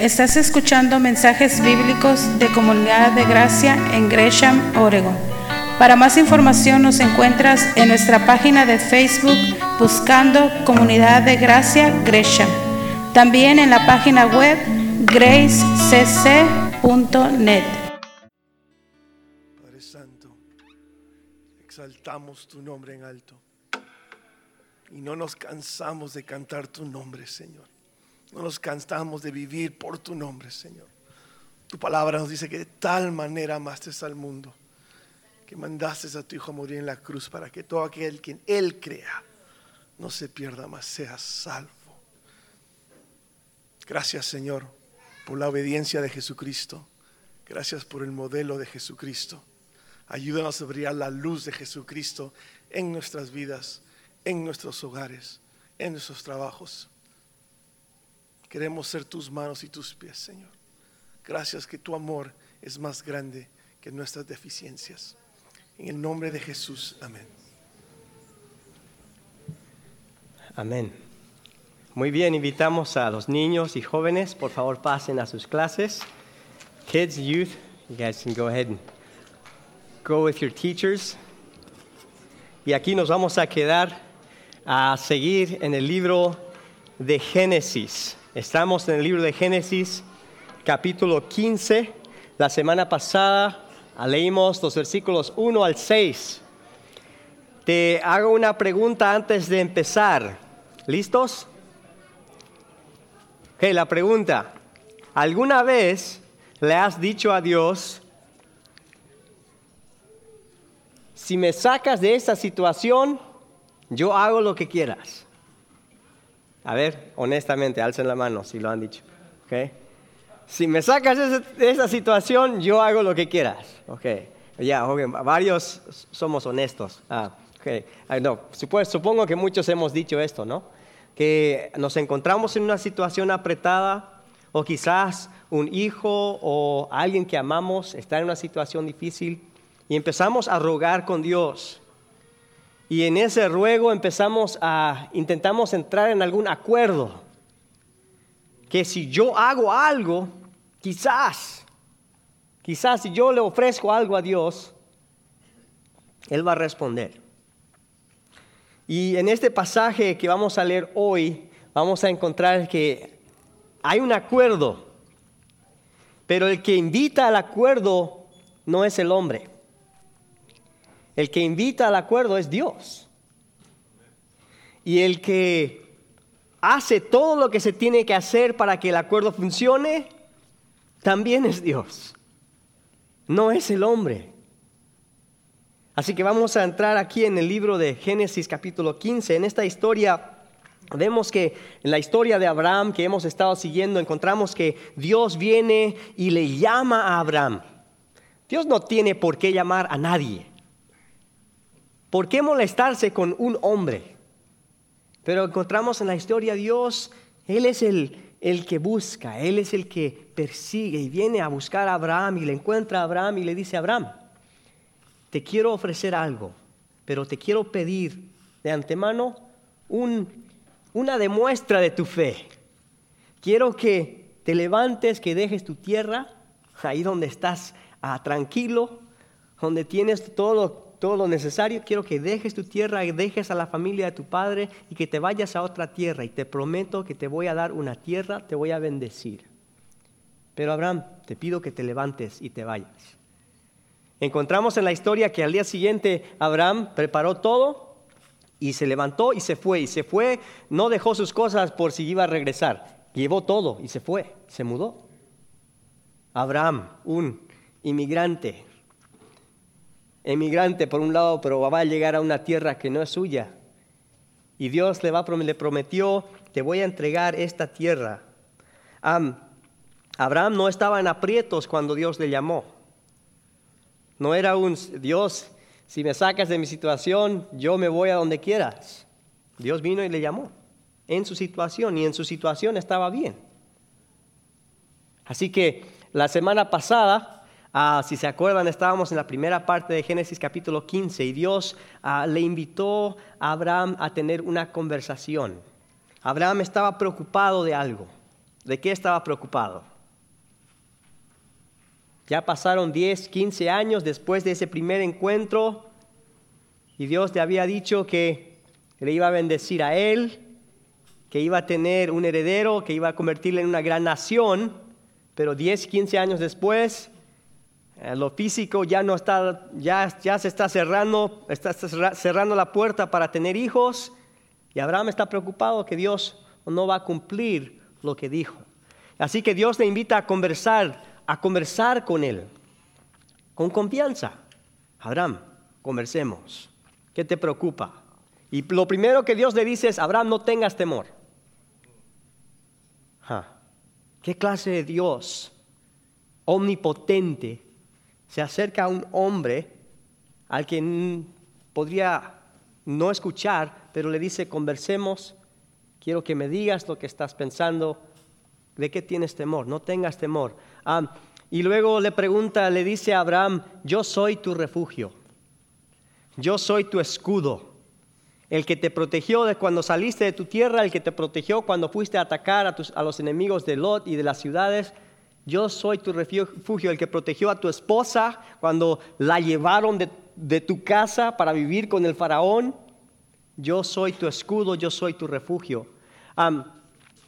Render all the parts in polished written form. Estás escuchando mensajes bíblicos de Comunidad de Gracia en Gresham, Oregón. Para más información nos encuentras en nuestra página de Facebook buscando Comunidad de Gracia Gresham. También en la página web gracecc.net. Padre Santo, exaltamos tu nombre en alto y no nos cansamos de cantar tu nombre, Señor. No nos cansamos de vivir por tu nombre, Señor. Tu palabra nos dice que de tal manera amaste al mundo que mandaste a tu Hijo a morir en la cruz para que todo aquel quien Él crea no se pierda, mas sea salvo. Gracias, Señor, por la obediencia de Jesucristo. Gracias por el modelo de Jesucristo. Ayúdanos a brillar la luz de Jesucristo en nuestras vidas, en nuestros hogares, en nuestros trabajos. Queremos ser tus manos y tus pies, Señor. Gracias que tu amor es más grande que nuestras deficiencias. En el nombre de Jesús, amén. Amén. Muy bien, invitamos a los niños y jóvenes, por favor pasen a sus clases. Kids, youth, you guys can go ahead and go with your teachers. Y aquí nos vamos a quedar a seguir en el libro de Génesis. Estamos en el libro de Génesis, capítulo 15. La semana pasada leímos los versículos 1 al 6. Te hago una pregunta antes de empezar. ¿Listos? Ok, la pregunta. ¿Alguna vez le has dicho a Dios, si me sacas de esta situación, yo hago lo que quieras? A ver, honestamente, alcen la mano si lo han dicho. Okay. Si me sacas de esa situación, yo hago lo que quieras. Okay. Ya, okay. Varios somos honestos. Okay. No, supongo que muchos hemos dicho esto, ¿no? Que nos encontramos en una situación apretada, o quizás un hijo o alguien que amamos está en una situación difícil y empezamos a rogar con Dios. Y en ese ruego intentamos entrar en algún acuerdo. Que si yo hago algo, quizás si yo le ofrezco algo a Dios, Él va a responder. Y en este pasaje que vamos a leer hoy, vamos a encontrar que hay un acuerdo. Pero el que invita al acuerdo no es el hombre. El que invita al acuerdo es Dios. Y el que hace todo lo que se tiene que hacer para que el acuerdo funcione, también es Dios. No es el hombre. Así que vamos a entrar aquí en el libro de Génesis capítulo 15. En esta historia vemos que en la historia de Abraham que hemos estado siguiendo, encontramos que Dios viene y le llama a Abraham. Dios no tiene por qué llamar a nadie. ¿Por qué molestarse con un hombre? Pero encontramos en la historia de Dios, Él es el que busca, Él es el que persigue y viene a buscar a Abraham y le encuentra a Abraham y le dice, Abraham, te quiero ofrecer algo, pero te quiero pedir de antemano una demuestra de tu fe. Quiero que te levantes, que dejes tu tierra, ahí donde estás tranquilo, donde tienes todo lo necesario, quiero que dejes tu tierra y dejes a la familia de tu padre y que te vayas a otra tierra y te prometo que te voy a dar una tierra, te voy a bendecir. Pero Abraham, te pido que te levantes y te vayas. Encontramos en la historia que al día siguiente Abraham preparó todo y se levantó y se fue. No dejó sus cosas por si iba a regresar. Llevó todo y se fue, se mudó. Abraham, un emigrante por un lado, pero va a llegar a una tierra que no es suya. Y Dios le prometió, te voy a entregar esta tierra. Abraham no estaba en aprietos cuando Dios le llamó. No era un Dios, si me sacas de mi situación, yo me voy a donde quieras. Dios vino y le llamó en su situación y en su situación estaba bien. Así que la semana pasada, si se acuerdan, estábamos en la primera parte de Génesis capítulo 15 y Dios le invitó a Abraham a tener una conversación. Abraham estaba preocupado de algo. ¿De qué estaba preocupado? Ya pasaron 10, 15 años después de ese primer encuentro y Dios le había dicho que le iba a bendecir a él, que iba a tener un heredero, que iba a convertirle en una gran nación, pero 10, 15 años después, lo físico ya no está, ya se está cerrando la puerta para tener hijos, y Abraham está preocupado que Dios no va a cumplir lo que dijo. Así que Dios le invita a conversar con él, con confianza. Abraham, conversemos. ¿Qué te preocupa? Y lo primero que Dios le dice es, Abraham, no tengas temor. ¿Qué clase de Dios omnipotente se acerca a un hombre al que podría no escuchar, pero le dice, conversemos, quiero que me digas lo que estás pensando, de qué tienes temor, no tengas temor? Y luego le dice a Abraham, yo soy tu refugio, yo soy tu escudo. El que te protegió de cuando saliste de tu tierra, el que te protegió cuando fuiste a atacar a los enemigos de Lot y de las ciudades. Yo soy tu refugio, el que protegió a tu esposa cuando la llevaron de tu casa para vivir con el faraón. Yo soy tu escudo, yo soy tu refugio.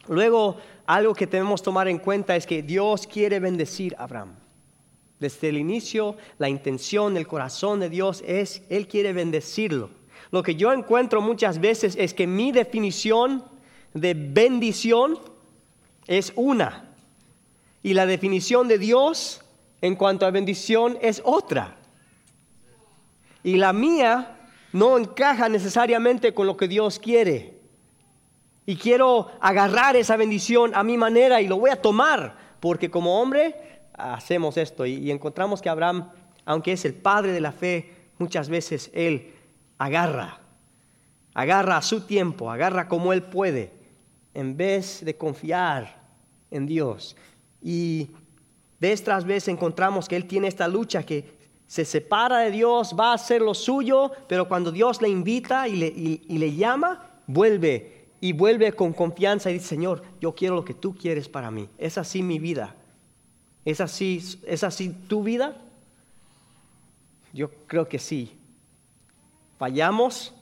Luego, algo que debemos tomar en cuenta es que Dios quiere bendecir a Abraham. Desde el inicio, la intención, el corazón de Dios es, Él quiere bendecirlo. Lo que yo encuentro muchas veces es que mi definición de bendición es una y la definición de Dios en cuanto a bendición es otra. Y la mía no encaja necesariamente con lo que Dios quiere. Y quiero agarrar esa bendición a mi manera y lo voy a tomar, porque como hombre hacemos esto y encontramos que Abraham, aunque es el padre de la fe, muchas veces él agarra a su tiempo, agarra como él puede, en vez de confiar en Dios. Y vez tras vez encontramos que él tiene esta lucha que se separa de Dios, va a hacer lo suyo, pero cuando Dios le invita y le llama, vuelve con confianza y dice, Señor, yo quiero lo que tú quieres para mí. Es así mi vida. ¿Es así tu vida? Yo creo que sí. Fallamos,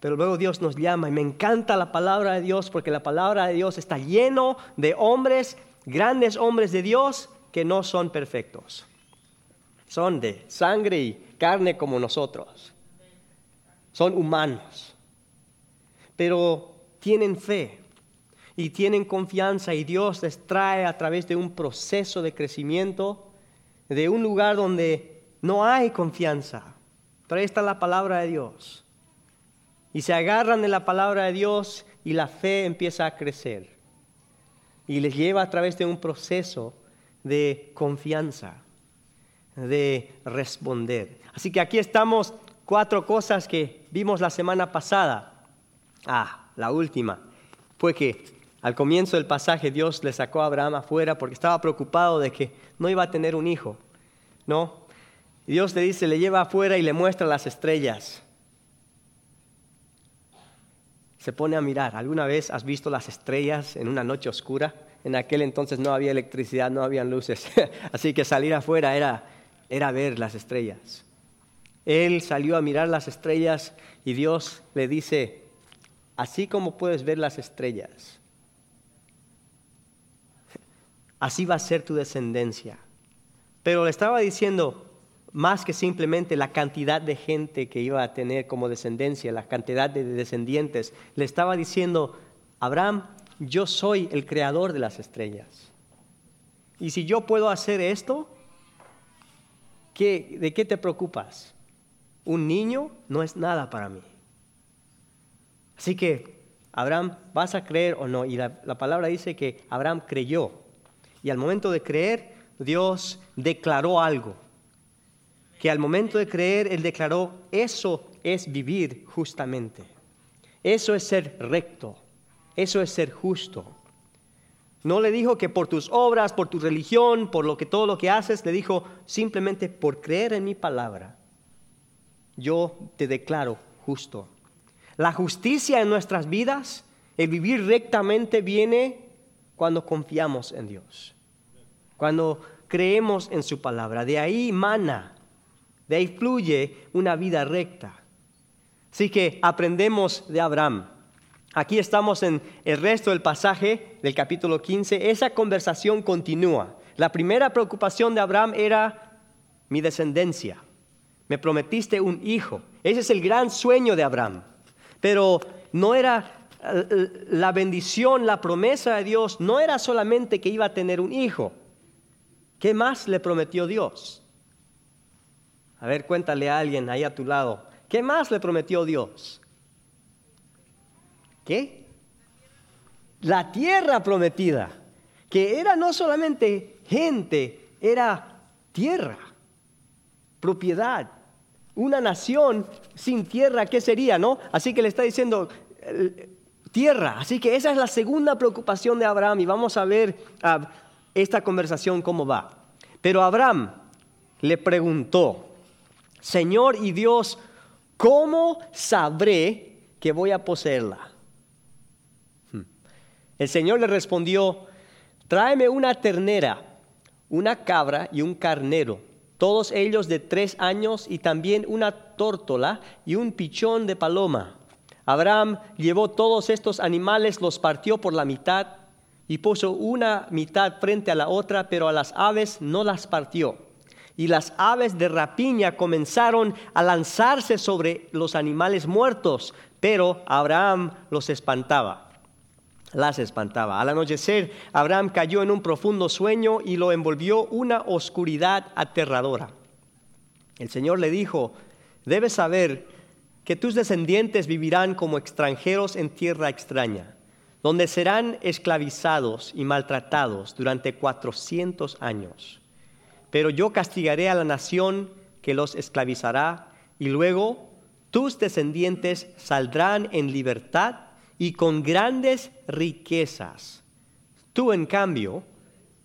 pero luego Dios nos llama y me encanta la palabra de Dios porque la palabra de Dios está lleno de hombres, grandes hombres de Dios que no son perfectos. Son de sangre y carne como nosotros. Son humanos, pero tienen fe y tienen confianza y Dios les trae a través de un proceso de crecimiento de un lugar donde no hay confianza. Pero ahí está la palabra de Dios. Y se agarran de la palabra de Dios y la fe empieza a crecer. Y les lleva a través de un proceso de confianza, de responder. Así que aquí estamos 4 cosas que vimos la semana pasada. La última fue que al comienzo del pasaje Dios le sacó a Abraham afuera porque estaba preocupado de que no iba a tener un hijo, ¿no? Dios le dice, le lleva afuera y le muestra las estrellas. Se pone a mirar. ¿Alguna vez has visto las estrellas en una noche oscura? En aquel entonces no había electricidad, no habían luces. Así que salir afuera era ver las estrellas. Él salió a mirar las estrellas y Dios le dice, así como puedes ver las estrellas, así va a ser tu descendencia. Pero le estaba diciendo, más que simplemente la cantidad de gente que iba a tener como descendencia, la cantidad de descendientes, le estaba diciendo, Abraham, yo soy el creador de las estrellas. Y si yo puedo hacer esto, ¿de qué te preocupas? Un niño no es nada para mí. Así que, Abraham, ¿vas a creer o no? Y la palabra dice que Abraham creyó. Y al momento de creer, Dios declaró algo. Que al momento de creer, Él declaró, eso es vivir justamente. Eso es ser recto. Eso es ser justo. No le dijo que por tus obras, por tu religión, por todo lo que haces, le dijo simplemente por creer en mi palabra, yo te declaro justo. La justicia en nuestras vidas, el vivir rectamente viene cuando confiamos en Dios, cuando creemos en su palabra. De ahí mana, de ahí fluye una vida recta. Así que aprendemos de Abraham. Aquí estamos en el resto del pasaje del capítulo 15. Esa conversación continúa. La primera preocupación de Abraham era mi descendencia. Me prometiste un hijo. Ese es el gran sueño de Abraham. Pero no era la bendición, la promesa de Dios, no era solamente que iba a tener un hijo. ¿Qué más le prometió Dios? A ver, cuéntale a alguien ahí a tu lado. ¿Qué más le prometió Dios? ¿Qué? La tierra prometida, que era no solamente gente, era tierra, propiedad. Una nación sin tierra, ¿qué sería, no? Así que le está diciendo tierra. Así que esa es la segunda preocupación de Abraham y vamos a ver esta conversación cómo va. Pero Abraham le preguntó, Señor y Dios, ¿cómo sabré que voy a poseerla? El Señor le respondió, tráeme una ternera, una cabra y un carnero, todos ellos de 3 años, y también una tórtola y un pichón de paloma. Abraham llevó todos estos animales, los partió por la mitad y puso una mitad frente a la otra, pero a las aves no las partió. Y las aves de rapiña comenzaron a lanzarse sobre los animales muertos, pero Abraham las espantaba. Al anochecer, Abraham cayó en un profundo sueño y lo envolvió una oscuridad aterradora. El Señor le dijo, debes saber que tus descendientes vivirán como extranjeros en tierra extraña, donde serán esclavizados y maltratados durante 400 años. Pero yo castigaré a la nación que los esclavizará, y luego tus descendientes saldrán en libertad y con grandes riquezas. Tú, en cambio,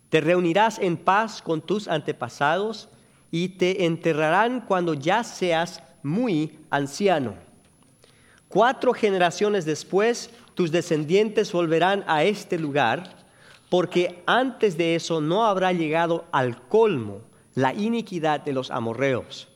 te reunirás en paz con tus antepasados y te enterrarán cuando ya seas muy anciano. 4 generaciones después, tus descendientes volverán a este lugar, porque antes de eso no habrá llegado al colmo la iniquidad de los amorreos.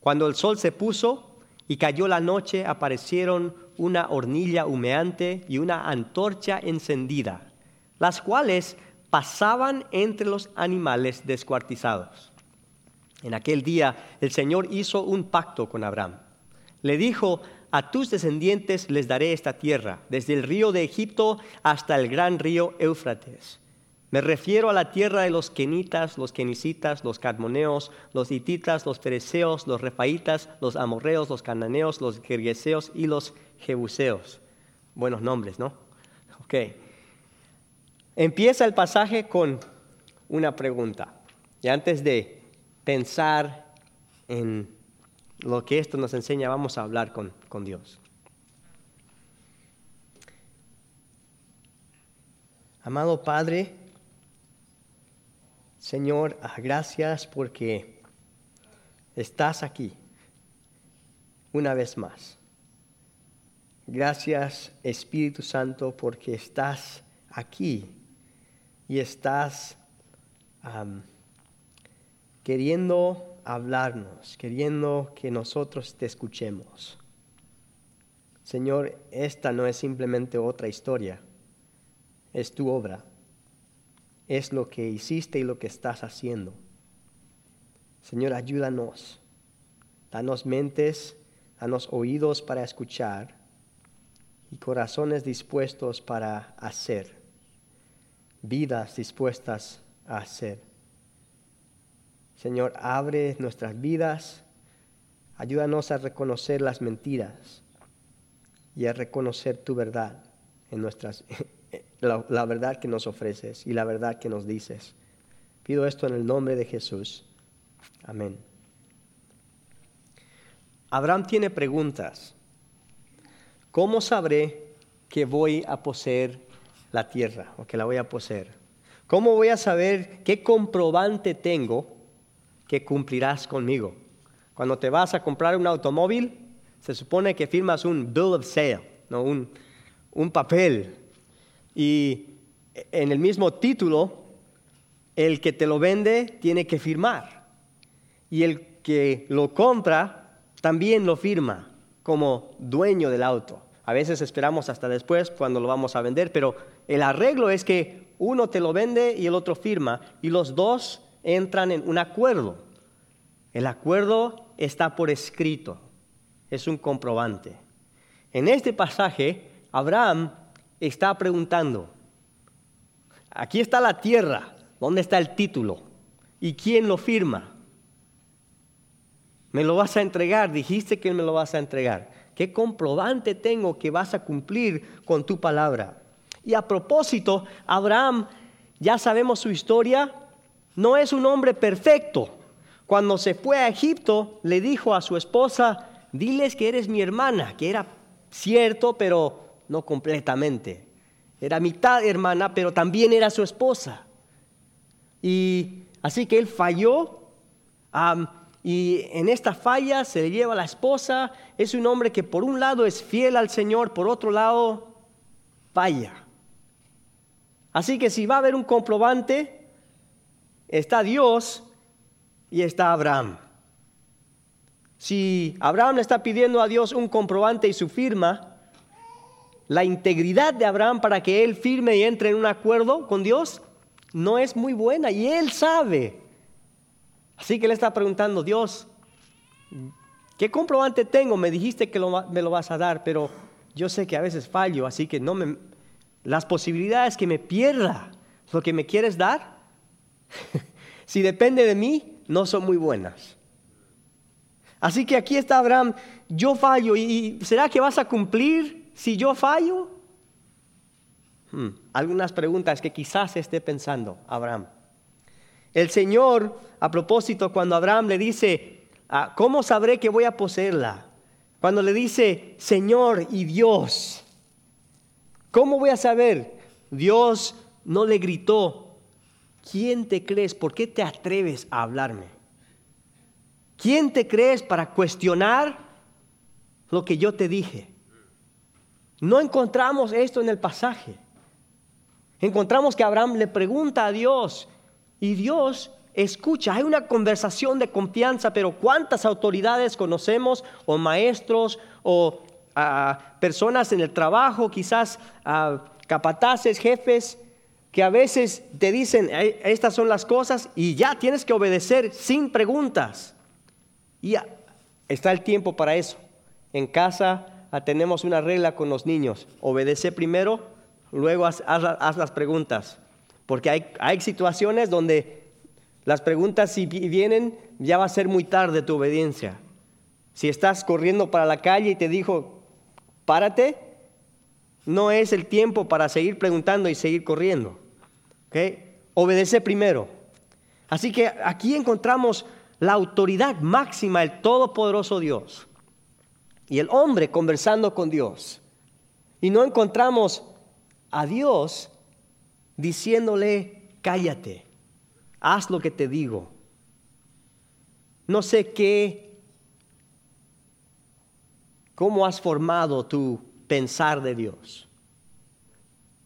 Cuando el sol se puso y cayó la noche, aparecieron una hornilla humeante y una antorcha encendida, las cuales pasaban entre los animales descuartizados. En aquel día el Señor hizo un pacto con Abraham. Le dijo, a tus descendientes les daré esta tierra, desde el río de Egipto hasta el gran río Éufrates. Me refiero a la tierra de los Kenitas, los Kenicitas, los Cadmoneos, los Hititas, los Pereseos, los Refaítas, los Amorreos, los Cananeos, los Gergeseos y los Jebuseos. Buenos nombres, ¿no? Ok. Empieza el pasaje con una pregunta. Y antes de pensar en lo que esto nos enseña, vamos a hablar con Dios. Amado Padre, Señor, gracias porque estás aquí una vez más. Gracias, Espíritu Santo, porque estás aquí y estás queriendo hablarnos, queriendo que nosotros te escuchemos. Señor, esta no es simplemente otra historia, es tu obra. Es lo que hiciste y lo que estás haciendo. Señor, ayúdanos. Danos mentes, danos oídos para escuchar y corazones dispuestos para hacer. Vidas dispuestas a hacer. Señor, abre nuestras vidas. Ayúdanos a reconocer las mentiras y a reconocer tu verdad en nuestras vidas. La verdad que nos ofreces y la verdad que nos dices. Pido esto en el nombre de Jesús. Amén. Abraham tiene preguntas. ¿Cómo sabré que voy a poseer la tierra o que la voy a poseer? ¿Cómo voy a saber qué comprobante tengo que cumplirás conmigo? Cuando te vas a comprar un automóvil, se supone que firmas un bill of sale, ¿no? un papel. Y en el mismo título, el que te lo vende tiene que firmar y el que lo compra también lo firma como dueño del auto. A veces esperamos hasta después cuando lo vamos a vender, pero el arreglo es que uno te lo vende y el otro firma y los dos entran en un acuerdo. El acuerdo está por escrito, es un comprobante. En este pasaje, Abraham está preguntando, aquí está la tierra, ¿dónde está el título? ¿Y quién lo firma? ¿Me lo vas a entregar? Dijiste que me lo vas a entregar. ¿Qué comprobante tengo que vas a cumplir con tu palabra? Y a propósito, Abraham, ya sabemos su historia, no es un hombre perfecto. Cuando se fue a Egipto, le dijo a su esposa, diles que eres mi hermana, que era cierto, pero no completamente. Era mitad hermana, pero también era su esposa. Y así que él falló, y en esta falla se le lleva a la esposa. Es un hombre que por un lado es fiel al Señor, por otro lado falla. Así que si va a haber un comprobante, está Dios y está Abraham. Si Abraham le está pidiendo a Dios un comprobante y su firma, la integridad de Abraham para que él firme y entre en un acuerdo con Dios no es muy buena y él sabe. Así que le está preguntando, Dios, ¿qué comprobante tengo? Me dijiste que me lo vas a dar, pero yo sé que a veces fallo, así que las posibilidades que me pierda lo que me quieres dar, si depende de mí, no son muy buenas. Así que aquí está Abraham, yo fallo, ¿y será que vas a cumplir si yo fallo? Algunas preguntas que quizás esté pensando Abraham. El Señor, a propósito, cuando Abraham le dice, ¿cómo sabré que voy a poseerla? Cuando le dice, Señor y Dios, ¿cómo voy a saber? Dios no le gritó, ¿quién te crees? ¿Por qué te atreves a hablarme? ¿Quién te crees para cuestionar lo que yo te dije? No encontramos esto en el pasaje. Encontramos que Abraham le pregunta a Dios y Dios escucha. Hay una conversación de confianza, pero ¿cuántas autoridades conocemos o maestros o personas en el trabajo, quizás capataces, jefes, que a veces te dicen estas son las cosas y ya tienes que obedecer sin preguntas? Y está el tiempo para eso. En casa tenemos una regla con los niños, obedece primero. Luego haz las preguntas, porque hay situaciones donde las preguntas si vienen ya va a ser muy tarde tu obediencia. Si estás corriendo para la calle y te dijo, párate, no es el tiempo para seguir preguntando y seguir corriendo. ¿Okay? Obedece primero. Así que aquí encontramos la autoridad máxima del Todopoderoso Dios y el hombre conversando con Dios. Y no encontramos a Dios diciéndole, cállate, haz lo que te digo. No sé cómo has formado tu pensar de Dios.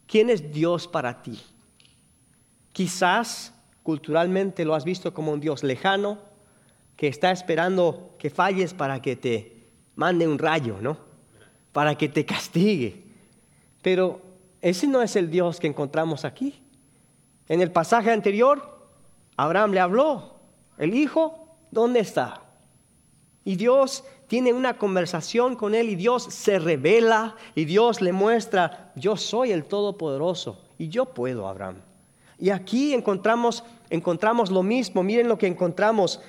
¿Quién es Dios para ti? Quizás culturalmente lo has visto como un Dios lejano que está esperando que falles para que te mande un rayo, ¿no? Para que te castigue. Pero ese no es el Dios que encontramos aquí. En el pasaje anterior, Abraham le habló, el hijo, ¿dónde está? Y Dios tiene una conversación con él y Dios se revela y Dios le muestra, yo soy el Todopoderoso y yo puedo, Abraham. Y aquí encontramos lo mismo, miren lo que encontramos.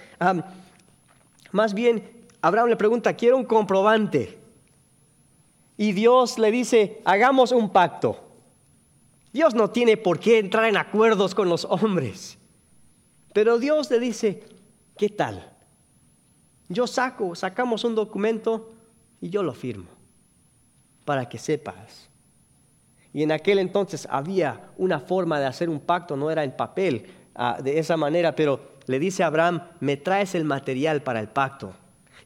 Más bien, Abraham le pregunta, quiero un comprobante. Y Dios le dice, hagamos un pacto. Dios no tiene por qué entrar en acuerdos con los hombres. Pero Dios le dice, ¿qué tal? Sacamos un documento y yo lo firmo para que sepas. Y en aquel entonces había una forma de hacer un pacto, no era en papel de esa manera, pero le dice a Abraham, me traes el material para el pacto.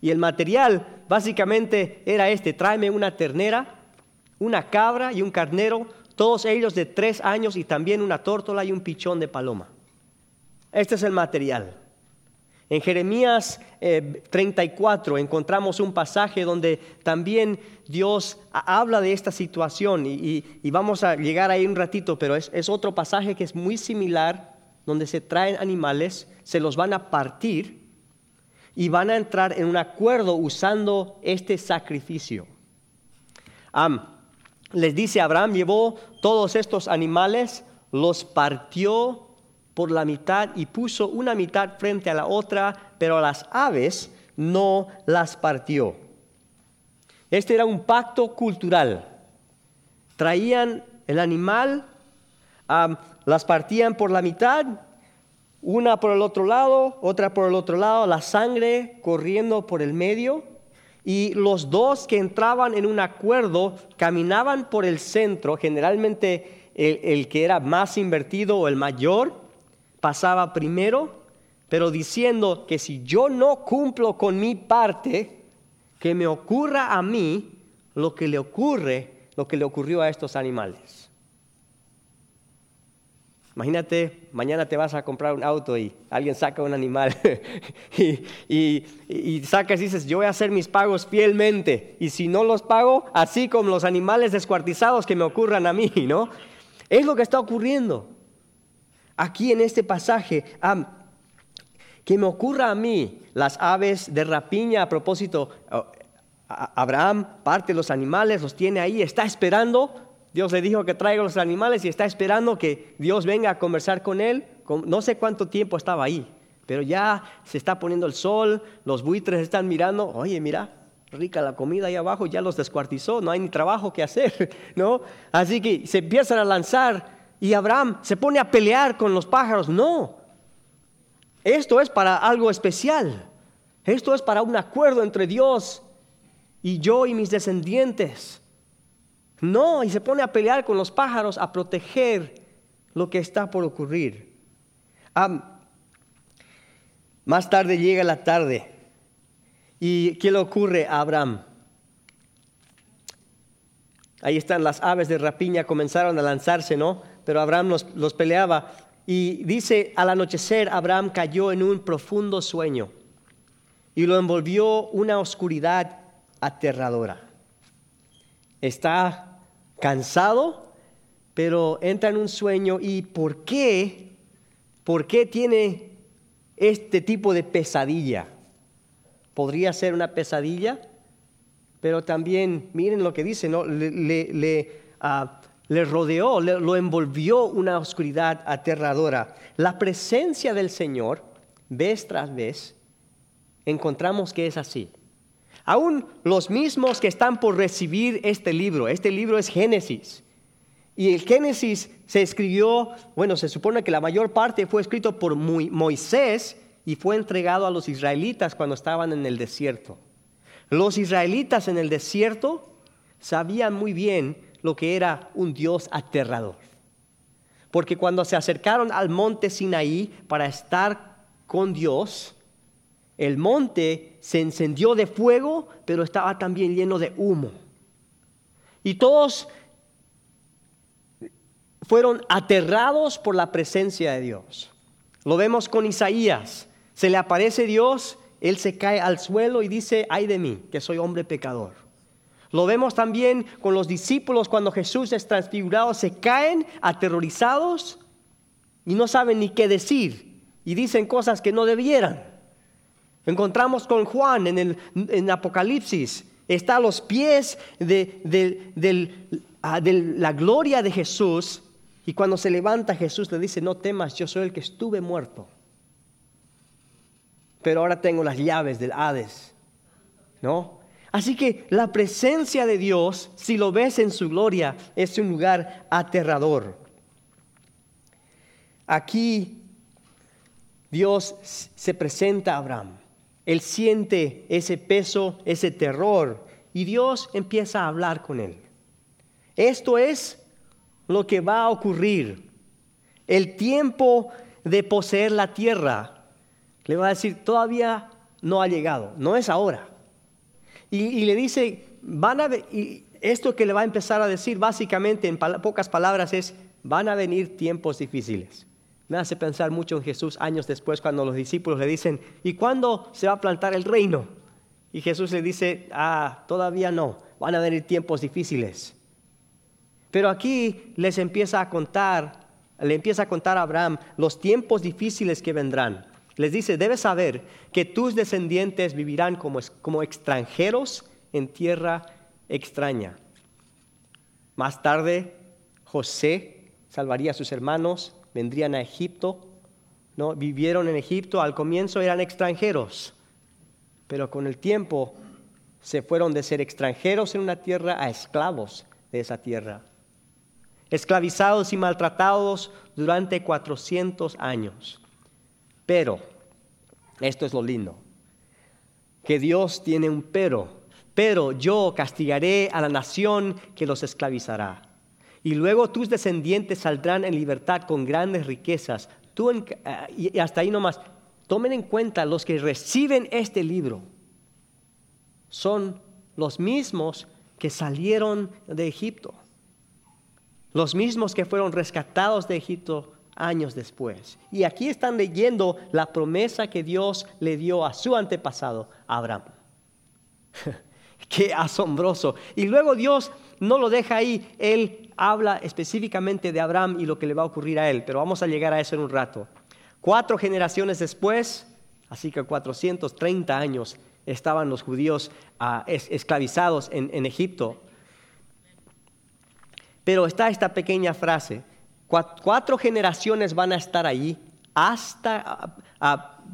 Y el material básicamente era tráeme una ternera, una cabra y un carnero, todos ellos de 3 años y también una tórtola y un pichón de paloma. Este es el material. En Jeremías 34 encontramos un pasaje donde también Dios habla de esta situación y vamos a llegar ahí un ratito, pero es otro pasaje que es muy similar, donde se traen animales, se los van a partir y van a entrar en un acuerdo usando este sacrificio. Les dice Abraham, llevó todos estos animales, los partió por la mitad y puso una mitad frente a la otra, pero las aves no las partió. Este era un pacto cultural. Traían el animal, las partían por la mitad, una por el otro lado, otra por el otro lado, la sangre corriendo por el medio, y los dos que entraban en un acuerdo caminaban por el centro, generalmente el que era más invertido o el mayor, pasaba primero, pero diciendo que si yo no cumplo con mi parte, que me ocurra a mí lo que le ocurrió a estos animales. Imagínate, mañana te vas a comprar un auto y alguien saca un animal y sacas y dices, yo voy a hacer mis pagos fielmente, y si no los pago, así como los animales descuartizados que me ocurran a mí, ¿no? Es lo que está ocurriendo aquí en este pasaje. Que me ocurra a mí, las aves de rapiña. A propósito, Abraham parte los animales, los tiene ahí, está esperando. Dios le dijo que traiga los animales y está esperando que Dios venga a conversar con él. No sé cuánto tiempo estaba ahí, pero ya se está poniendo el sol, los buitres están mirando. Oye, mira, rica la comida ahí abajo, ya los descuartizó, no hay ni trabajo que hacer, ¿no? Así que se empiezan a lanzar. Y Abraham se pone a pelear con los pájaros. No, esto es para algo especial. Esto es para un acuerdo entre Dios y yo y mis descendientes. No, y se pone a pelear con los pájaros a proteger lo que está por ocurrir. Más tarde llega la tarde. ¿Y qué le ocurre a Abraham? Ahí están las aves de rapiña, comenzaron a lanzarse, ¿no? Pero Abraham los peleaba. Y dice, al anochecer Abraham cayó en un profundo sueño y lo envolvió una oscuridad aterradora. Está cansado, pero entra en un sueño. ¿Y por qué tiene este tipo de pesadilla? ¿Podría ser una pesadilla? Pero también, miren lo que dice, ¿no? Le rodeó, lo envolvió una oscuridad aterradora. La presencia del Señor, vez tras vez, encontramos que es así. Aún los mismos que están por recibir este libro es Génesis. Y el Génesis se escribió, bueno, se supone que la mayor parte fue escrito por Moisés y fue entregado a los israelitas cuando estaban en el desierto. Los israelitas en el desierto sabían muy bien lo que era un Dios aterrador. Porque cuando se acercaron al monte Sinaí para estar con Dios, el monte se encendió de fuego, pero estaba también lleno de humo. Y todos fueron aterrados por la presencia de Dios. Lo vemos con Isaías. Se le aparece Dios, él se cae al suelo y dice, ay de mí, que soy hombre pecador. Lo vemos también con los discípulos cuando Jesús es transfigurado, se caen aterrorizados y no saben ni qué decir y dicen cosas que no debieran. Encontramos con Juan en Apocalipsis, está a los pies de la gloria de Jesús, y cuando se levanta Jesús le dice, no temas, yo soy el que estuve muerto, pero ahora tengo las llaves del Hades, ¿no? Así que la presencia de Dios, si lo ves en su gloria, es un lugar aterrador. Aquí Dios se presenta a Abraham. Él siente ese peso, ese terror, y Dios empieza a hablar con él. Esto es lo que va a ocurrir. El tiempo de poseer la tierra, le va a decir, todavía no ha llegado, no es ahora. Y le dice, Esto que le va a empezar a decir básicamente en pocas palabras es, van a venir tiempos difíciles. Me hace pensar mucho en Jesús años después cuando los discípulos le dicen, ¿y cuándo se va a plantar el reino? Y Jesús le dice, todavía no, van a venir tiempos difíciles. Pero aquí le empieza a contar a Abraham los tiempos difíciles que vendrán. Les dice, debes saber que tus descendientes vivirán como extranjeros en tierra extraña. Más tarde, José salvaría a sus hermanos, vendrían a Egipto, ¿no? Vivieron en Egipto, al comienzo eran extranjeros, pero con el tiempo se fueron de ser extranjeros en una tierra a esclavos de esa tierra. Esclavizados y maltratados durante 400 años. Pero, esto es lo lindo, que Dios tiene un pero yo castigaré a la nación que los esclavizará. Y luego tus descendientes saldrán en libertad con grandes riquezas. Y hasta ahí nomás, tomen en cuenta los que reciben este libro. Son los mismos que salieron de Egipto. Los mismos que fueron rescatados de Egipto años después. Y aquí están leyendo la promesa que Dios le dio a su antepasado, Abraham. ¡Qué asombroso! Y luego Dios no lo deja ahí. Él habla específicamente de Abraham y lo que le va a ocurrir a él. Pero vamos a llegar a eso en un rato. 4 generaciones después, así que 430 años, estaban los judíos esclavizados en Egipto. Pero está esta pequeña frase, 4 generaciones van a estar allí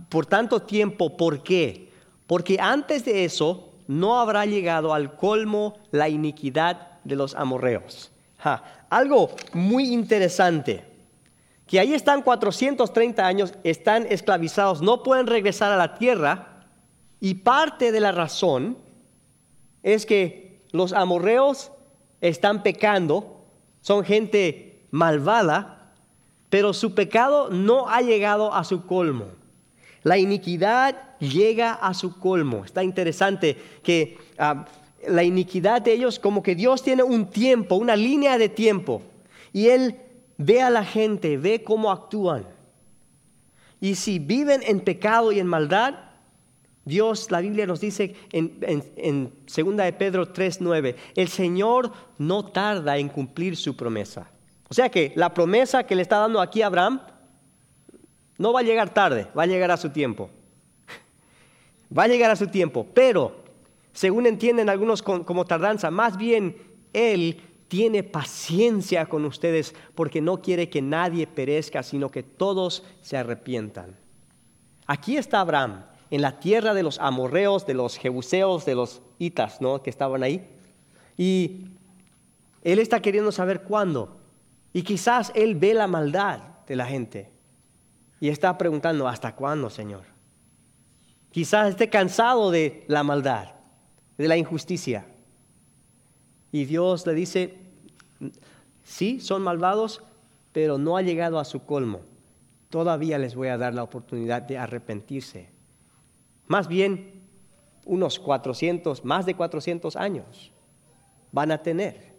por tanto tiempo. ¿Por qué? Porque antes de eso no habrá llegado al colmo la iniquidad de los amorreos. Algo muy interesante, que ahí están 430 años, están esclavizados, no pueden regresar a la tierra, y parte de la razón es que los amorreos están pecando. Son gente malvada, pero su pecado no ha llegado a su colmo. La iniquidad llega a su colmo. Está interesante que la iniquidad de ellos, como que Dios tiene un tiempo, una línea de tiempo. Y Él ve a la gente, ve cómo actúan. Y si viven en pecado y en maldad, Dios, la Biblia nos dice en 2 de Pedro 3:9, el Señor no tarda en cumplir su promesa. O sea que la promesa que le está dando aquí a Abraham no va a llegar tarde, va a llegar a su tiempo. Va a llegar a su tiempo, pero según entienden algunos como tardanza, más bien Él tiene paciencia con ustedes porque no quiere que nadie perezca, sino que todos se arrepientan. Aquí está Abraham, en la tierra de los amorreos, de los jebuseos, de los hititas, ¿no? Que estaban ahí. Y él está queriendo saber cuándo. Y quizás él ve la maldad de la gente. Y está preguntando, ¿hasta cuándo, Señor? Quizás esté cansado de la maldad, de la injusticia. Y Dios le dice, sí, son malvados, pero no ha llegado a su colmo. Todavía les voy a dar la oportunidad de arrepentirse. Más bien, más de 400 años van a tener.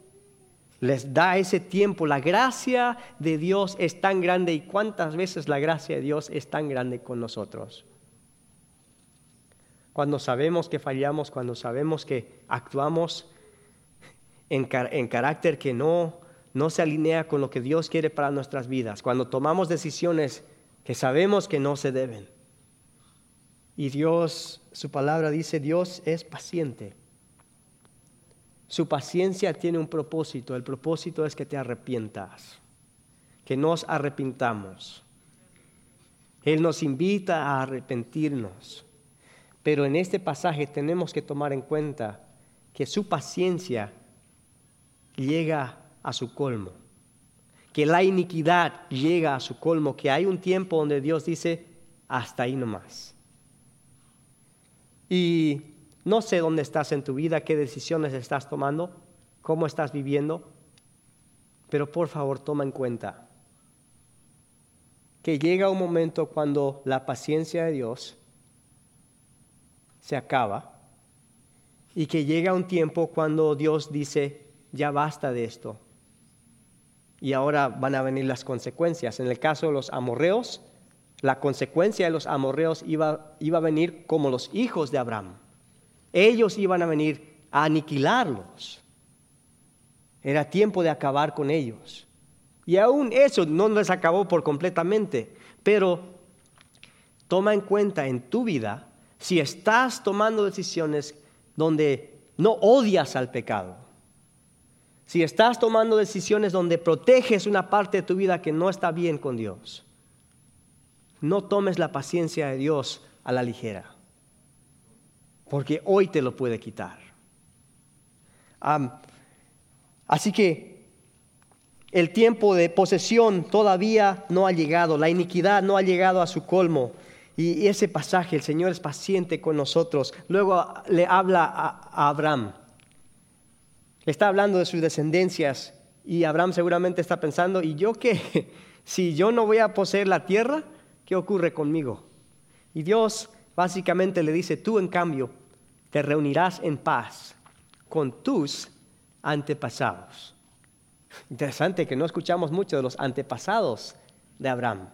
Les da ese tiempo. La gracia de Dios es tan grande. ¿Y cuántas veces la gracia de Dios es tan grande con nosotros? Cuando sabemos que fallamos, cuando sabemos que actuamos en carácter que no se alinea con lo que Dios quiere para nuestras vidas. Cuando tomamos decisiones que sabemos que no se deben. Y Dios, su palabra dice, Dios es paciente. Su paciencia tiene un propósito. El propósito es que te arrepientas, que nos arrepintamos. Él nos invita a arrepentirnos. Pero en este pasaje tenemos que tomar en cuenta que su paciencia llega a su colmo, que la iniquidad llega a su colmo, que hay un tiempo donde Dios dice, hasta ahí nomás. Y no sé dónde estás en tu vida, qué decisiones estás tomando, cómo estás viviendo, pero por favor toma en cuenta que llega un momento cuando la paciencia de Dios se acaba y que llega un tiempo cuando Dios dice, ya basta de esto. Y ahora van a venir las consecuencias. En el caso de los amorreos, la consecuencia de los amorreos iba a venir como los hijos de Abraham. Ellos iban a venir a aniquilarlos. Era tiempo de acabar con ellos. Y aún eso no les acabó por completamente. Pero toma en cuenta en tu vida, si estás tomando decisiones donde no odias al pecado, si estás tomando decisiones donde proteges una parte de tu vida que no está bien con Dios, no tomes la paciencia de Dios a la ligera, porque hoy te lo puede quitar. Así que el tiempo de posesión todavía no ha llegado, la iniquidad no ha llegado a su colmo. Y ese pasaje, el Señor es paciente con nosotros. Luego le habla a Abraham. Le está hablando de sus descendencias. Y Abraham seguramente está pensando, ¿y yo qué? Si yo no voy a poseer la tierra, ¿qué ocurre conmigo? Y Dios básicamente le dice, tú en cambio te reunirás en paz con tus antepasados. Interesante que no escuchamos mucho de los antepasados de Abraham.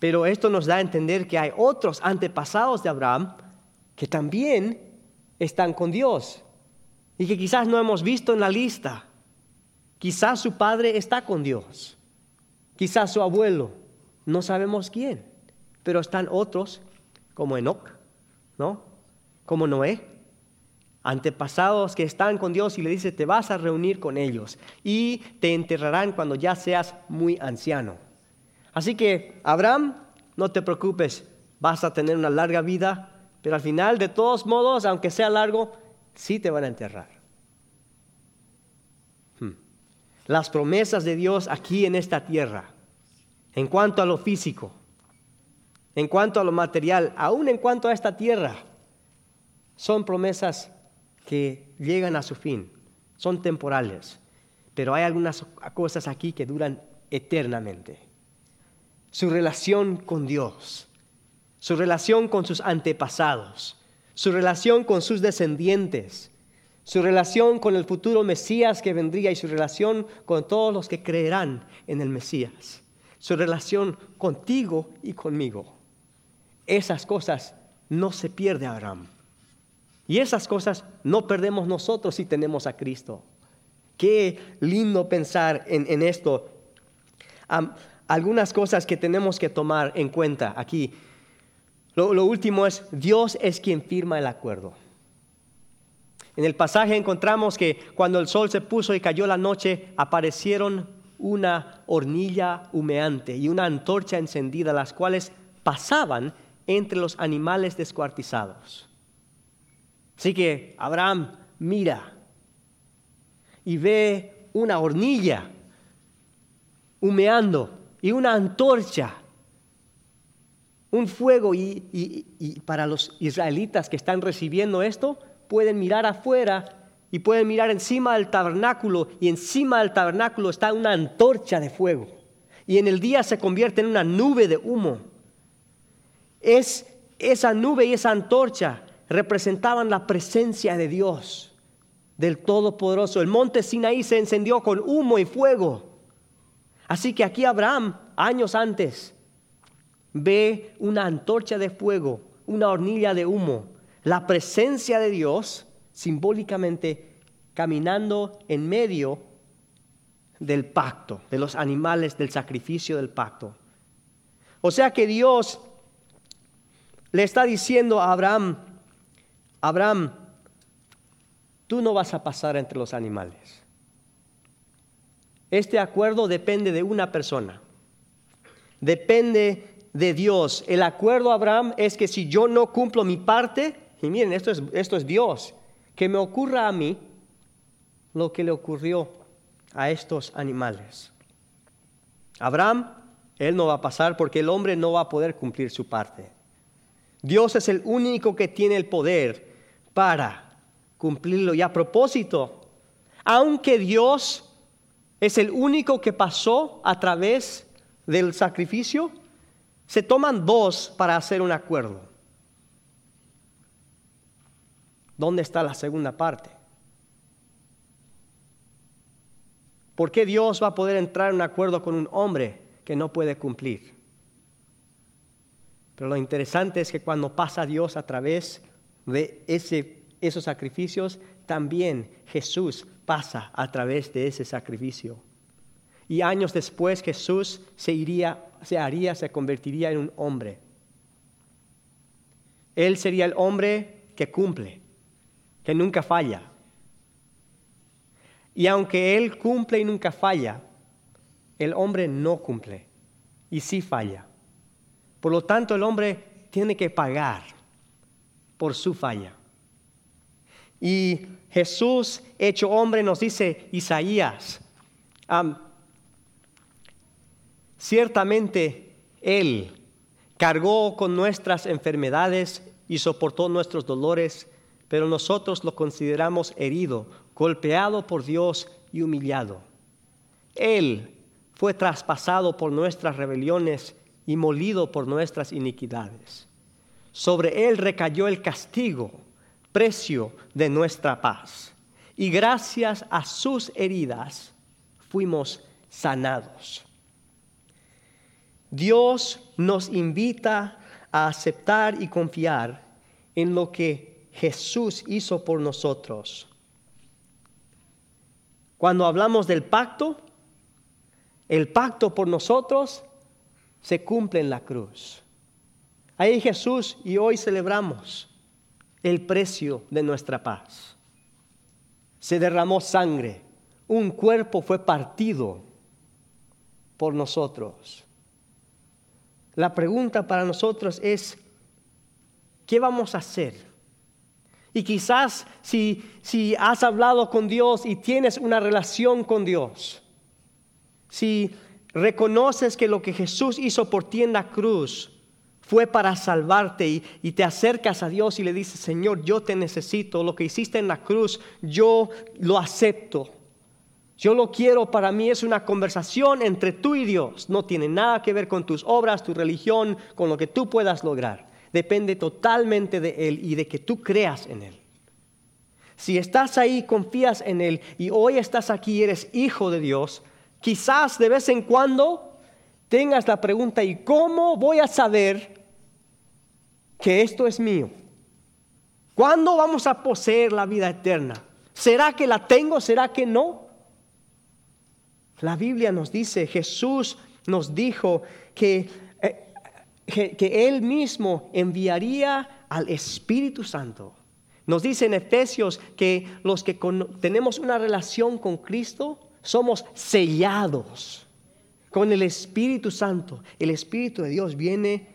Pero esto nos da a entender que hay otros antepasados de Abraham que también están con Dios y que quizás no hemos visto en la lista. Quizás su padre está con Dios, quizás su abuelo, no sabemos quién, pero están otros como Enoc, ¿no? Como Noé, antepasados que están con Dios y le dice, te vas a reunir con ellos y te enterrarán cuando ya seas muy anciano. Así que, Abraham, no te preocupes, vas a tener una larga vida, pero al final, de todos modos, aunque sea largo, sí te van a enterrar. Las promesas de Dios aquí en esta tierra, en cuanto a lo físico, en cuanto a lo material, aún en cuanto a esta tierra, son promesas que llegan a su fin, son temporales, pero hay algunas cosas aquí que duran eternamente. Su relación con Dios, su relación con sus antepasados, su relación con sus descendientes, su relación con el futuro Mesías que vendría y su relación con todos los que creerán en el Mesías, su relación contigo y conmigo. Esas cosas no se pierde Abraham. Y esas cosas no perdemos nosotros si tenemos a Cristo. Qué lindo pensar en esto. Algunas cosas que tenemos que tomar en cuenta aquí. Lo último es, Dios es quien firma el acuerdo. En el pasaje encontramos que cuando el sol se puso y cayó la noche, aparecieron una hornilla humeante y una antorcha encendida, las cuales pasaban entre los animales descuartizados. Así que Abraham mira y ve una hornilla humeando. Y una antorcha, un fuego. Y para los israelitas que están recibiendo esto, pueden mirar afuera y pueden mirar encima del tabernáculo. Y encima del tabernáculo está una antorcha de fuego. Y en el día se convierte en una nube de humo. Esa nube y esa antorcha representaban la presencia de Dios, del Todopoderoso. El monte Sinaí se encendió con humo y fuego. Así que aquí Abraham, años antes, ve una antorcha de fuego, una hornilla de humo, la presencia de Dios simbólicamente caminando en medio del pacto, de los animales, del sacrificio del pacto. O sea que Dios le está diciendo a Abraham, Abraham, tú no vas a pasar entre los animales. Este acuerdo depende de una persona, depende de Dios. El acuerdo, Abraham, es que si yo no cumplo mi parte, y miren, esto es Dios, que me ocurra a mí lo que le ocurrió a estos animales. Abraham, él no va a pasar porque el hombre no va a poder cumplir su parte. Dios es el único que tiene el poder para cumplirlo. Y a propósito, aunque Dios es el único que pasó a través del sacrificio, se toman dos para hacer un acuerdo. ¿Dónde está la segunda parte? ¿Por qué Dios va a poder entrar en un acuerdo con un hombre que no puede cumplir? Pero lo interesante es que cuando pasa Dios a través de esos sacrificios, también Jesús pasa a través de ese sacrificio. Y años después Jesús se convertiría en un hombre. Él sería el hombre que cumple, que nunca falla. Y aunque Él cumple y nunca falla, el hombre no cumple y sí falla. Por lo tanto, el hombre tiene que pagar por su falla. Y Jesús, hecho hombre, nos dice Isaías, ciertamente Él cargó con nuestras enfermedades y soportó nuestros dolores, pero nosotros lo consideramos herido, golpeado por Dios y humillado. Él fue traspasado por nuestras rebeliones y molido por nuestras iniquidades. Sobre Él recayó el castigo, precio de nuestra paz. Y gracias a sus heridas fuimos sanados. Dios nos invita a aceptar y confiar en lo que Jesús hizo por nosotros. Cuando hablamos del pacto, el pacto por nosotros se cumple en la cruz. Ahí Jesús y hoy celebramos el precio de nuestra paz. Se derramó sangre, un cuerpo fue partido por nosotros. La pregunta para nosotros es, ¿qué vamos a hacer? Y quizás si has hablado con Dios y tienes una relación con Dios, si reconoces que lo que Jesús hizo por ti en la cruz fue para salvarte y te acercas a Dios y le dices, Señor, yo te necesito, lo que hiciste en la cruz, yo lo acepto, yo lo quiero para mí. Es una conversación entre tú y Dios, no tiene nada que ver con tus obras, tu religión, con lo que tú puedas lograr. Depende totalmente de Él y de que tú creas en Él. Si estás ahí, confías en Él y hoy estás aquí, eres hijo de Dios. Quizás de vez en cuando tengas la pregunta, ¿y cómo voy a saber que esto es mío? ¿Cuándo vamos a poseer la vida eterna? ¿Será que la tengo? ¿Será que no? La Biblia nos dice, Jesús nos dijo que Él mismo enviaría al Espíritu Santo. Nos dice en Efesios que los que tenemos una relación con Cristo somos sellados con el Espíritu Santo. El Espíritu de Dios viene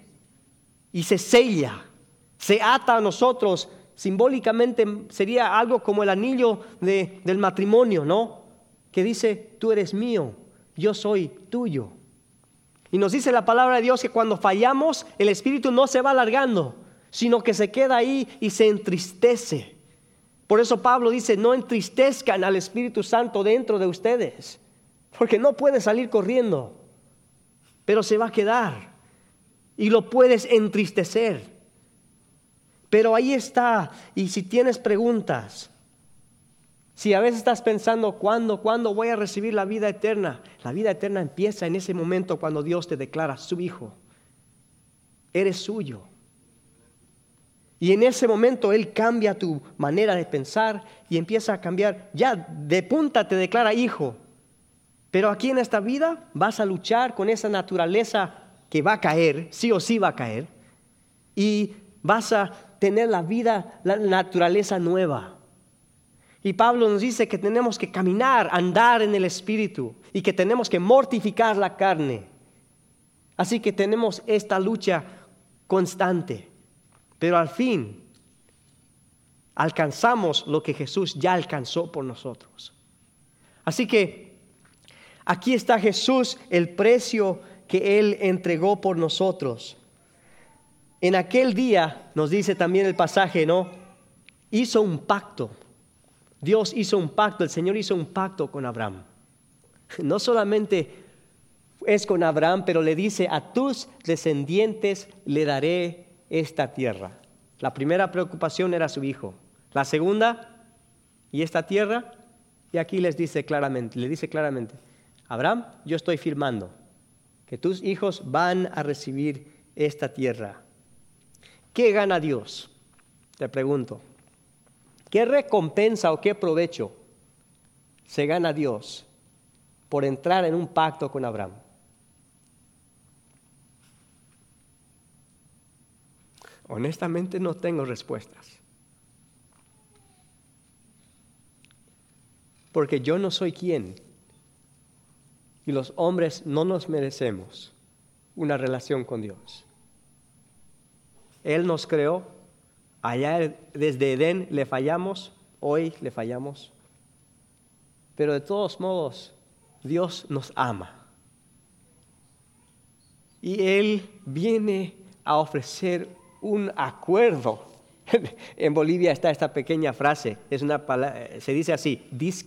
y se sella, se ata a nosotros. Simbólicamente sería algo como el anillo del matrimonio, ¿no? Que dice, tú eres mío, yo soy tuyo. Y nos dice la palabra de Dios que cuando fallamos, el Espíritu no se va alargando, sino que se queda ahí y se entristece. Por eso Pablo dice, no entristezcan al Espíritu Santo dentro de ustedes, porque no puede salir corriendo, pero se va a quedar y lo puedes entristecer. Pero ahí está, y si tienes preguntas, si a veces estás pensando, ¿cuándo voy a recibir la vida eterna? La vida eterna empieza en ese momento cuando Dios te declara su hijo. Eres suyo. Y en ese momento Él cambia tu manera de pensar y empieza a cambiar. Ya de punta te declara hijo. Pero aquí en esta vida vas a luchar con esa naturaleza que va a caer, sí o sí va a caer. Y vas a tener la naturaleza nueva. Y Pablo nos dice que tenemos que caminar, andar en el Espíritu. Y que tenemos que mortificar la carne. Así que tenemos esta lucha constante. Pero al fin alcanzamos lo que Jesús ya alcanzó por nosotros. Así que aquí está Jesús, el precio que Él entregó por nosotros. En aquel día, nos dice también el pasaje, ¿no? Hizo un pacto. Dios hizo un pacto, el Señor hizo un pacto con Abraham. No solamente es con Abraham, pero le dice, a tus descendientes le daré esta tierra. La primera preocupación era su hijo. La segunda, y esta tierra, y aquí les dice claramente, Abraham, yo estoy firmando que tus hijos van a recibir esta tierra. ¿Qué gana Dios? Te pregunto. ¿Qué recompensa o qué provecho se gana Dios por entrar en un pacto con Abraham? Honestamente no tengo respuestas. Porque yo no soy quien. Y los hombres no nos merecemos una relación con Dios. Él nos creó, allá desde Edén le fallamos, hoy le fallamos. Pero de todos modos, Dios nos ama. Y Él viene a ofrecer un acuerdo. En Bolivia está esta pequeña frase, es una palabra, se dice así, dice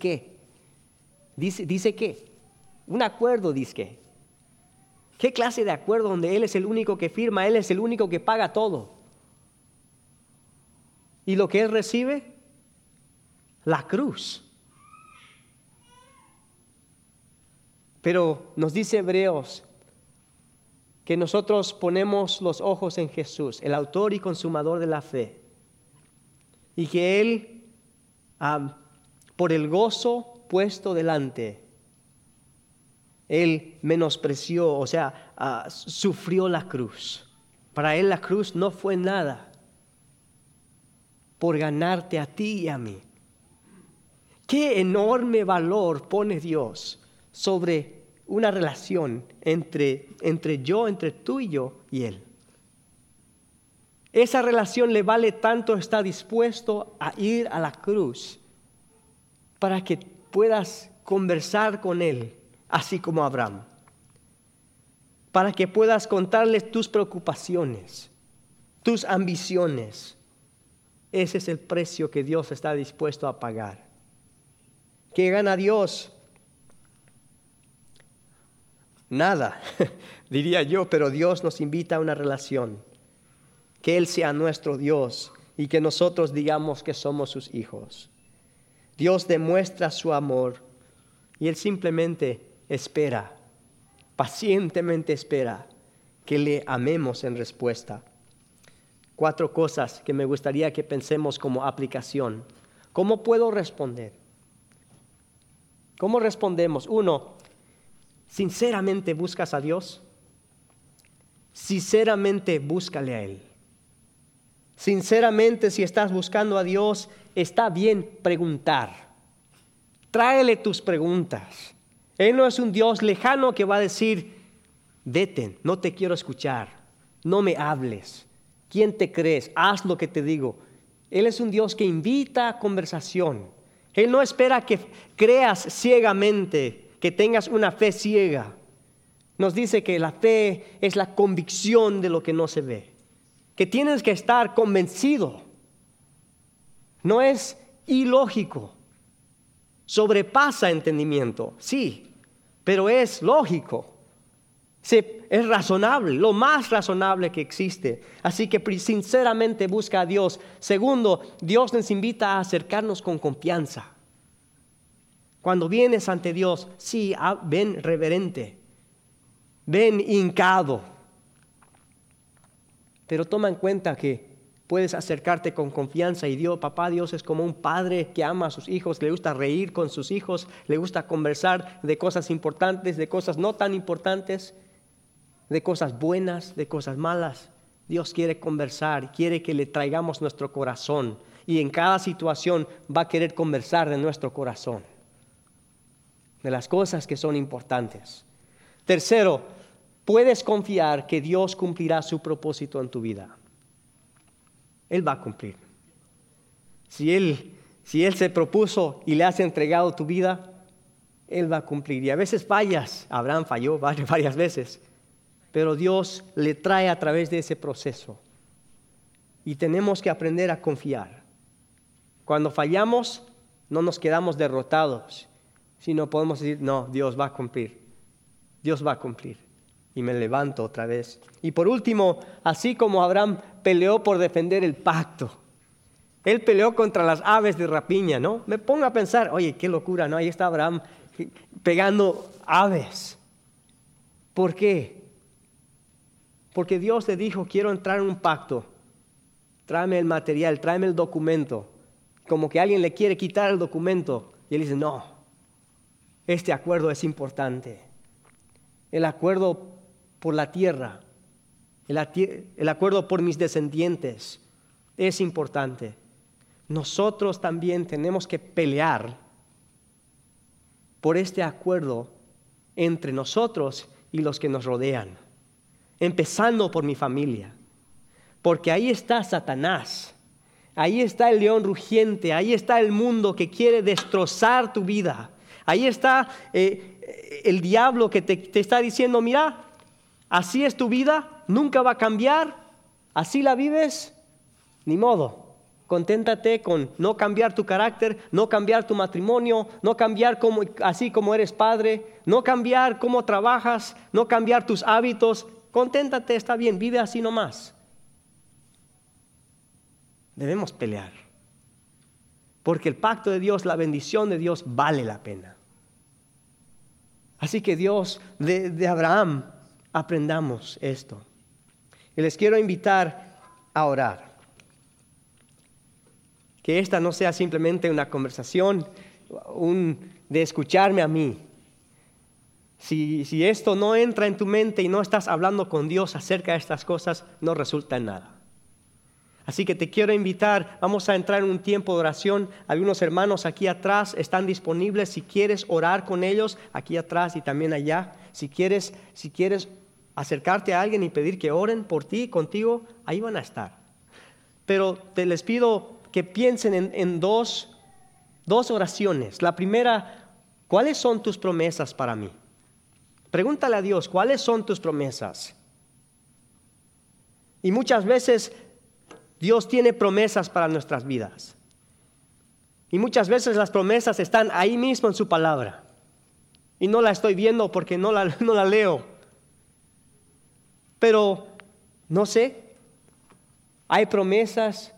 que. Un acuerdo, disque. ¿Qué clase de acuerdo donde Él es el único que firma, Él es el único que paga todo? ¿Y lo que Él recibe? La cruz. Pero nos dice Hebreos que nosotros ponemos los ojos en Jesús, el autor y consumador de la fe. Y que Él, por el gozo puesto delante, Él menospreció, o sea, sufrió la cruz. Para Él la cruz no fue nada por ganarte a ti y a mí. Qué enorme valor pone Dios sobre una relación entre tú y yo y Él. Esa relación le vale tanto, está dispuesto a ir a la cruz para que puedas conversar con Él. Así como Abraham, para que puedas contarles tus preocupaciones, tus ambiciones. Ese es el precio que Dios está dispuesto a pagar. ¿Qué gana Dios? Nada, diría yo, pero Dios nos invita a una relación. Que Él sea nuestro Dios y que nosotros digamos que somos sus hijos. Dios demuestra su amor y Él simplemente espera, pacientemente espera que le amemos en respuesta. 4 cosas que me gustaría que pensemos como aplicación. ¿Cómo puedo responder? ¿Cómo respondemos? 1, ¿sinceramente buscas a Dios? Sinceramente búscale a Él. Sinceramente, si estás buscando a Dios, está bien preguntar. Tráele tus preguntas. Él no es un Dios lejano que va a decir, vete, no te quiero escuchar, no me hables, ¿quién te crees? Haz lo que te digo. Él es un Dios que invita a conversación. Él no espera que creas ciegamente, que tengas una fe ciega. Nos dice que la fe es la convicción de lo que no se ve, que tienes que estar convencido. No es ilógico. Sobrepasa entendimiento, sí, pero es lógico, es razonable, lo más razonable que existe. Así que sinceramente busca a Dios. 2, Dios nos invita a acercarnos con confianza. Cuando vienes ante Dios, sí, ven reverente, ven hincado. Pero toma en cuenta que puedes acercarte con confianza y Dios, papá Dios es como un padre que ama a sus hijos, le gusta reír con sus hijos, le gusta conversar de cosas importantes, de cosas no tan importantes, de cosas buenas, de cosas malas. Dios quiere conversar, quiere que le traigamos nuestro corazón y en cada situación va a querer conversar de nuestro corazón, de las cosas que son importantes. 3, puedes confiar que Dios cumplirá su propósito en tu vida. Él va a cumplir. Si Él se propuso y le has entregado tu vida, Él va a cumplir. Y a veces fallas. Abraham falló varias veces. Pero Dios le trae a través de ese proceso. Y tenemos que aprender a confiar. Cuando fallamos, no nos quedamos derrotados, sino podemos decir, no, Dios va a cumplir. Dios va a cumplir. Y me levanto otra vez. Y por último, así como Abraham peleó por defender el pacto, Él peleó contra las aves de rapiña, ¿no? Me pongo a pensar, oye, qué locura, ¿no? Ahí está Abraham pegando aves. ¿Por qué? Porque Dios le dijo, quiero entrar en un pacto. Tráeme el material, tráeme el documento. Como que alguien le quiere quitar el documento. Y él dice, no, este acuerdo es importante. El acuerdo por la tierra, el acuerdo por mis descendientes es importante. Nosotros también tenemos que pelear por este acuerdo entre nosotros y los que nos rodean, empezando por mi familia, porque ahí está Satanás, ahí está el león rugiente, ahí está el mundo que quiere destrozar tu vida, ahí está el diablo que te está diciendo, mira, así es tu vida, nunca va a cambiar, así la vives. Ni modo, conténtate con no cambiar tu carácter, no cambiar tu matrimonio, no cambiar así como eres padre, no cambiar cómo trabajas, no cambiar tus hábitos. Conténtate, está bien, vive así nomás. Debemos pelear, porque el pacto de Dios, la bendición de Dios vale la pena. Así que Dios, de Abraham, aprendamos esto. Y les quiero invitar a orar. Que esta no sea simplemente una conversación de escucharme a mí. Si esto no entra en tu mente y no estás hablando con Dios acerca de estas cosas, no resulta en nada. Así que te quiero invitar, vamos a entrar en un tiempo de oración. Algunos hermanos aquí atrás están disponibles. Si quieres orar con ellos, aquí atrás y también allá. Si quieres acercarte a alguien y pedir que oren por ti, contigo, ahí van a estar. Pero te les pido que piensen en dos oraciones. La primera, ¿cuáles son tus promesas para mí? Pregúntale a Dios, ¿cuáles son tus promesas? Y muchas veces Dios tiene promesas para nuestras vidas. Y muchas veces las promesas están ahí mismo en su palabra. Y no la estoy viendo porque no la leo. Pero, no sé, hay promesas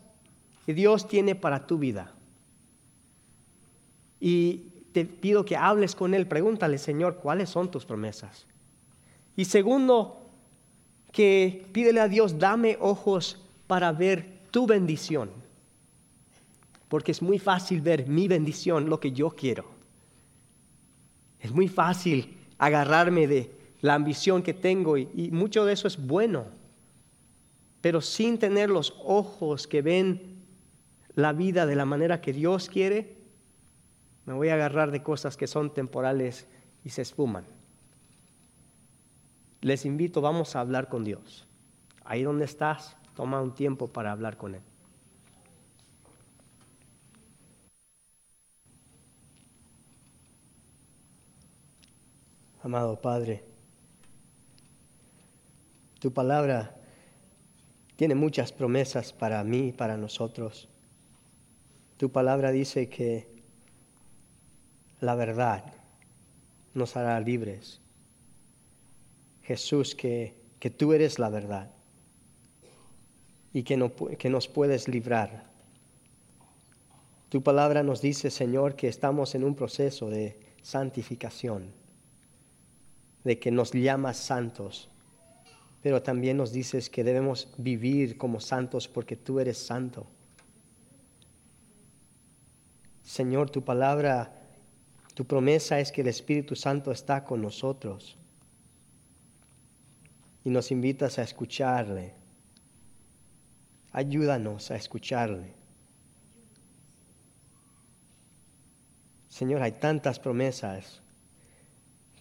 que Dios tiene para tu vida. Y te pido que hables con Él. Pregúntale, Señor, ¿cuáles son tus promesas? Y segundo, que pídele a Dios, dame ojos para ver tu bendición. Porque es muy fácil ver mi bendición, lo que yo quiero. Es muy fácil agarrarme de la ambición que tengo y mucho de eso es bueno. Pero sin tener los ojos que ven la vida de la manera que Dios quiere, me voy a agarrar de cosas que son temporales y se esfuman. Les invito, vamos a hablar con Dios. Ahí donde estás, toma un tiempo para hablar con Él. Amado Padre, tu palabra tiene muchas promesas para mí y para nosotros. Tu palabra dice que la verdad nos hará libres. Jesús, que tú eres la verdad y que nos puedes librar. Tu palabra nos dice, Señor, que estamos en un proceso de santificación, de que nos llamas santos, pero también nos dices que debemos vivir como santos porque tú eres santo. Señor, tu palabra, tu promesa es que el Espíritu Santo está con nosotros y nos invitas a escucharle. Ayúdanos a escucharle. Señor, hay tantas promesas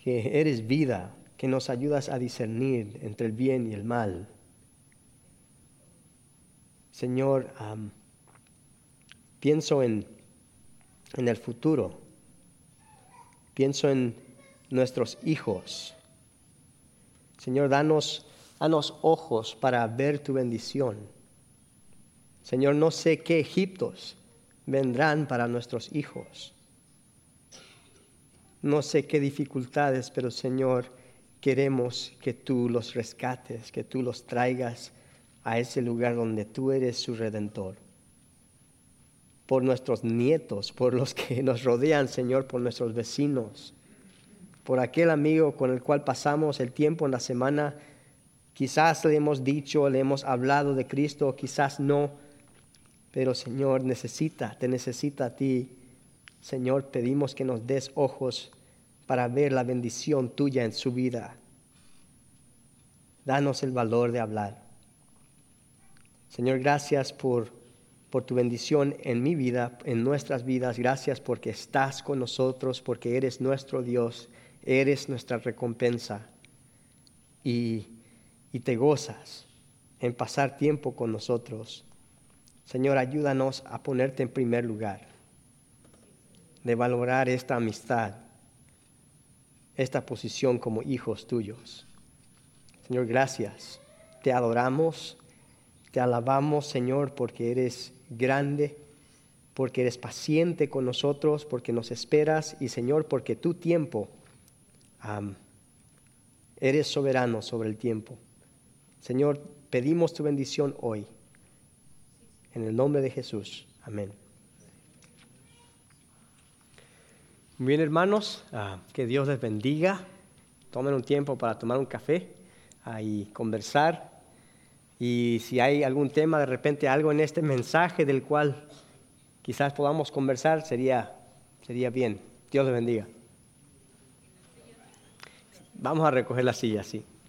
que eres vida, que nos ayudas a discernir entre el bien y el mal. Señor, pienso en el futuro, pienso en nuestros hijos. Señor, danos ojos para ver tu bendición. Señor, no sé qué Egiptos vendrán para nuestros hijos. No sé qué dificultades, pero Señor, queremos que tú los rescates, que tú los traigas a ese lugar donde tú eres su Redentor. por nuestros nietos, por los que nos rodean, Señor, por nuestros vecinos, por aquel amigo con el cual pasamos el tiempo en la semana. Quizás le hemos dicho, le hemos hablado de Cristo, quizás no, pero Señor, te necesita a ti. Señor, pedimos que nos des ojos para ver la bendición tuya en su vida. Danos el valor de hablar. Señor, gracias por tu bendición en mi vida, en nuestras vidas. Gracias porque estás con nosotros, porque eres nuestro Dios, eres nuestra recompensa. Y te gozas en pasar tiempo con nosotros. Señor, ayúdanos a ponerte en primer lugar, de valorar esta amistad, esta posición como hijos tuyos. Señor, gracias. Te adoramos, te alabamos, Señor, porque eres grande, porque eres paciente con nosotros, porque nos esperas y, Señor, porque tu tiempo, eres soberano sobre el tiempo. Señor, pedimos tu bendición hoy. En el nombre de Jesús. Amén. Bien, hermanos, que Dios les bendiga. Tomen un tiempo para tomar un café y conversar. Y si hay algún tema, de repente algo en este mensaje del cual quizás podamos conversar, sería bien. Dios les bendiga. Vamos a recoger las sillas, sí.